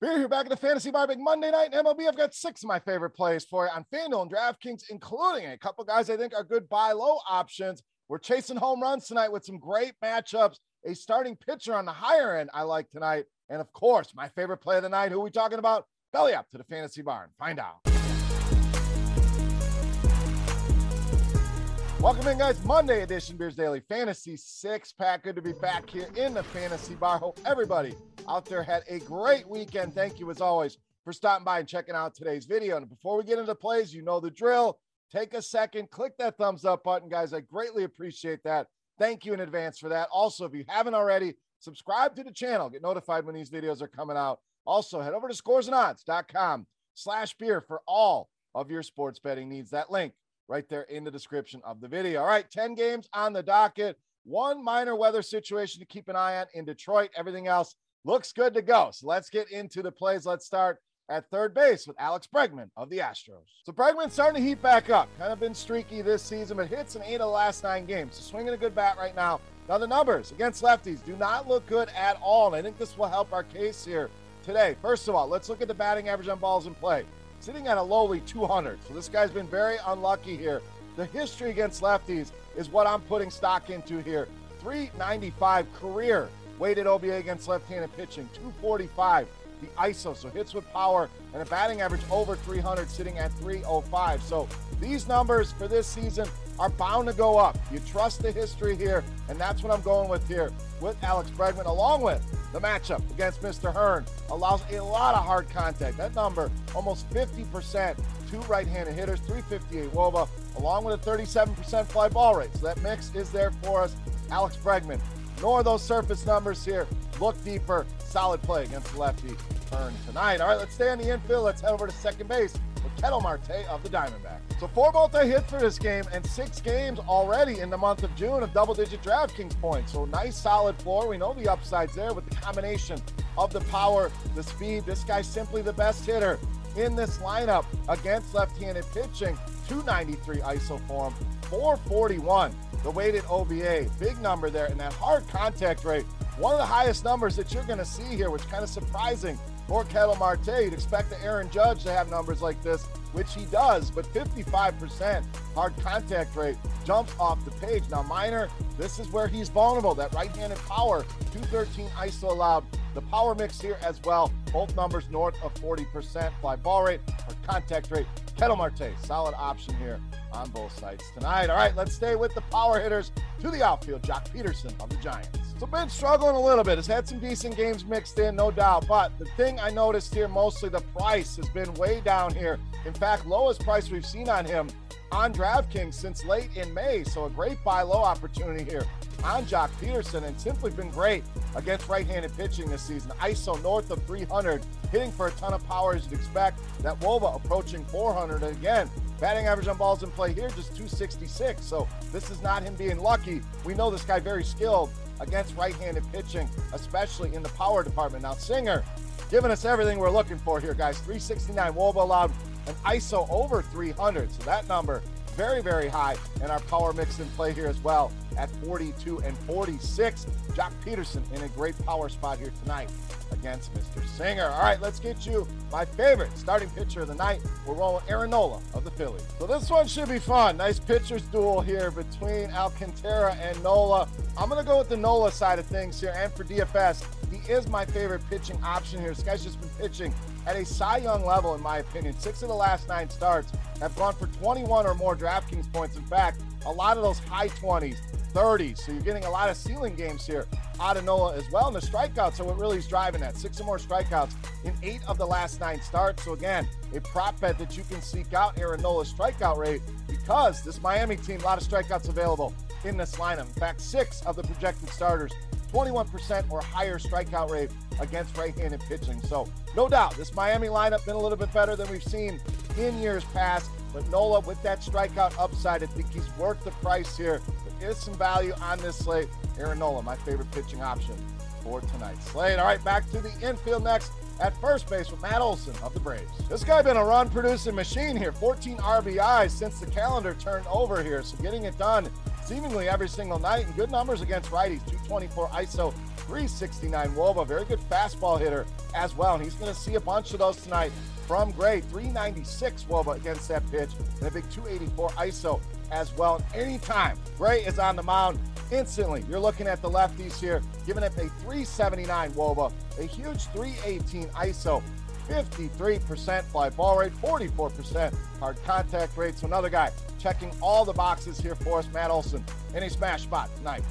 We're here back at the Fantasy Barn Big Monday night in MLB. I've got six of my favorite plays for you on FanDuel and DraftKings, including a couple guys I think are good buy low options. We're chasing home runs tonight with some great matchups. A starting pitcher on the higher end I like tonight. And of course, my favorite play of the night. Who are we talking about? Belly up to the Fantasy Barn. Find out. Welcome in, guys. Monday edition Beers Daily Fantasy Six Pack. Good to be back here in the Fantasy Bar. Hope everybody out there had a great weekend. Thank you, as always, for stopping by and checking out today's video. And before we get into plays, you know the drill. Take a second, click that thumbs up button, guys. I greatly appreciate that. Thank you in advance for that. Also, if you haven't already, subscribe to the channel. Get notified when these videos are coming out. Also, head over to scoresandodds.com/beer for all of your sports betting needs. That link right there in the description of the video. All right, 10 games on the docket. One minor weather situation to keep an eye on in Detroit. Everything else looks good to go. So let's get into the plays. Let's start at third base with Alex Bregman of the Astros. So Bregman's starting to heat back up. Kind of been streaky this season, but hits in 8 of the last 9 games. So swinging a good bat right now. Now the numbers against lefties do not look good at all, and I think this will help our case here today. First of all, let's look at the batting average on balls in play. Sitting at a lowly 200. So this guy's been very unlucky here. The history against lefties is what I'm putting stock into here. 395 career weighted OBA against left-handed pitching. 245 the ISO. So hits with power and a batting average over 300 sitting at 305. So these numbers for this season are bound to go up. You trust the history here, and that's what I'm going with here with Alex Bregman, along with the matchup against Mr. Hearn allows a lot of hard contact. That number, almost 50% to right-handed hitters, 358 WOBA, along with a 37% fly ball rate. So that mix is there for us. Alex Bregman, ignore those surface numbers here. Look deeper, solid play against the lefty Hearn tonight. All right, let's stay on the infield. Let's head over to second base with Ketel Marte of the Diamondbacks. So 4 multi-hits for this game and 6 games already in the month of June of double-digit DraftKings points. So nice, solid floor. We know the upside's there with the combination of the power, the speed. This guy's simply the best hitter in this lineup against left-handed pitching. 293 ISO for him, 441 the weighted OBA. Big number there, and that hard contact rate, one of the highest numbers that you're going to see here, which is kind of surprising for Ketel Marte. You'd expect the Aaron Judge to have numbers like this, which he does, but 55% hard contact rate jumps off the page. Now, minor, this is where he's vulnerable. That right-handed power, 213 ISO allowed. The power mix here as well. Both numbers north of 40%. Fly ball rate or contact rate. Ketel Marte, solid option here on both sides tonight. All right, let's stay with the power hitters to the outfield. Joc Pederson of the Giants. So been struggling a little bit. Has had some decent games mixed in, no doubt. But the thing I noticed here, mostly the price has been way down here. In fact, lowest price we've seen on him on DraftKings since late in May. So a great buy low opportunity here on Joc Pederson, and simply been great against right-handed pitching this season. ISO north of 300, hitting for a ton of power as you'd expect. That WOBA approaching 400, and again, batting average on balls in play here just 266. So this is not him being lucky. We know this guy very skilled against right-handed pitching, especially in the power department. Now Singer, giving us everything we're looking for here, guys. 369 Woba allowed, an ISO over 300. So that number, very, very high. And our power mix in play here as well at 42 and 46. Joc Pederson in a great power spot here tonight against Mr. Singer. All right, let's get you my favorite starting pitcher of the night. We're rolling Aaron Nola of the Phillies. So this one should be fun. Nice pitcher's duel here between Alcantara and Nola. I'm going to go with the Nola side of things here. And for DFS, he is my favorite pitching option here. This guy's just been pitching at a Cy Young level, in my opinion. 6 of the last 9 starts have gone for 21 or more DraftKings points. In fact, a lot of those high 20s, 30s. So you're getting a lot of ceiling games here out of Nola as well. And the strikeouts are what really is driving that. 6 or more strikeouts in 8 of the last 9 starts. So again, a prop bet that you can seek out, Aaron Nola's strikeout rate, because this Miami team, a lot of strikeouts available in this lineup. In fact, 6 of the projected starters, 21% or higher strikeout rate against right-handed pitching. So no doubt this Miami lineup been a little bit better than we've seen in years past, but Nola with that strikeout upside, I think he's worth the price here. There is some value on this slate. Aaron Nola, my favorite pitching option for tonight's slate. All right, back to the infield next at first base with Matt Olson of the Braves. This guy been a run-producing machine here. 14 RBIs since the calendar turned over here, so getting it done seemingly every single night, and good numbers against righties. 224 ISO, 369 Woba, very good fastball hitter as well, and he's going to see a bunch of those tonight from Gray. 396 Woba against that pitch, and a big 284 ISO as well. Anytime Gray is on the mound, instantly you're looking at the lefties here, giving up a 379 Woba, a huge 318 ISO, 53% fly ball rate, 44% hard contact rate. So another guy checking all the boxes here for us, Matt Olson, in a smash spot tonight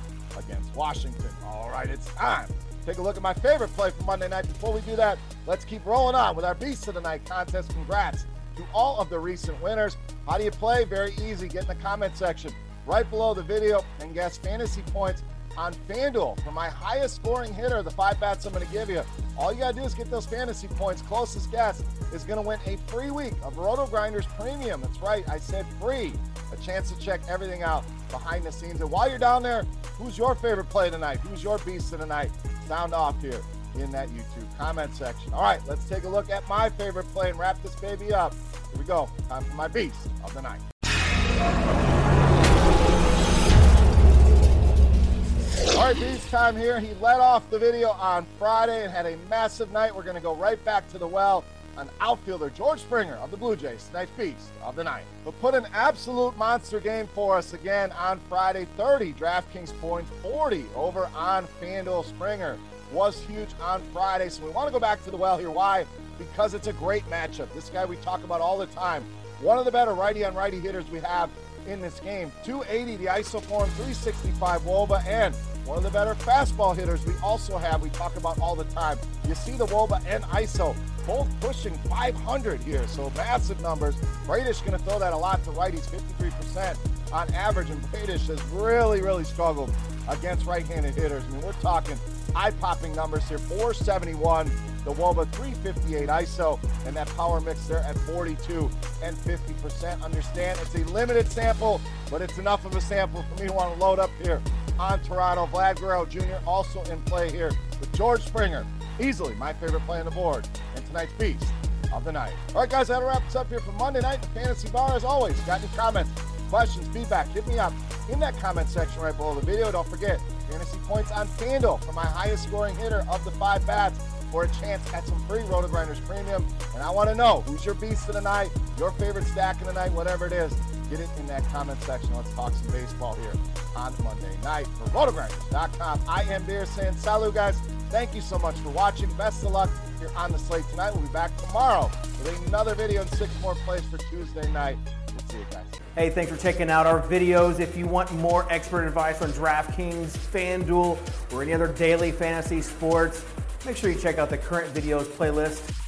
against Washington. All right, it's time. Take a look at my favorite play for Monday night. Before we do that, let's keep rolling on with our Beast of the Night contest. Congrats to all of the recent winners. How do you play? Very easy. Get in the comment section right below the video and guess fantasy points on FanDuel for my highest scoring hitter, the 5 bats I'm going to give you. All you got to do is get those fantasy points. Closest guess is going to win a free week of Roto Grinders Premium. That's right, I said free. A chance to check everything out behind the scenes. And while you're down there, who's your favorite play tonight? Who's your beast of the night? Sound off here in that YouTube comment section. All right, let's take a look at my favorite play and wrap this baby up. Here we go. Time for my beast of the night. All right, Beast time here. He led off the video on Friday and had a massive night. We're going to go right back to the well on outfielder George Springer of the Blue Jays, tonight's Beast of the Night. But put an absolute monster game for us again on Friday. 30 DraftKings points, 40 over on FanDuel. Springer was huge on Friday, so we want to go back to the well here. Why? Because it's a great matchup. This guy we talk about all the time. One of the better righty-on-righty hitters we have in this game. 280 the ISO for him, 365 Woba, and one of the better fastball hitters we also have, we talk about all the time. You see the Woba and ISO both pushing 500 here, so massive numbers. Bradish going to throw that a lot to righties, 53% on average, and Bradish has really, really struggled against right-handed hitters. I mean, we're talking eye-popping numbers here, 471, the Woba, 358 ISO, and that power mix there at 42 and 50%. Understand, it's a limited sample, but it's enough of a sample for me to want to load up here on Toronto. Vlad Guerrero Jr. also in play here with George Springer. Easily my favorite play on the board and tonight's Beast of the Night. All right, guys, that'll wrap us up here for Monday night in Fantasy Bar. As always, got any comments, questions, feedback, hit me up in that comment section right below the video. Don't forget, fantasy points on FanDuel for my highest scoring hitter of the 5 bats for a chance at some free Roto-Grinders Premium. And I want to know, who's your Beast of the Night, your favorite stack of the night, whatever it is. Get it in that comment section. Let's talk some baseball here on Monday night. For RotoGrinders.com, I am Beer saying salut, guys. Thank you so much for watching. Best of luck here on the slate tonight. We'll be back tomorrow with another video and 6 more plays for Tuesday night. We'll see you guys. Hey, thanks for checking out our videos. If you want more expert advice on DraftKings, FanDuel, or any other daily fantasy sports, make sure you check out the current videos playlist.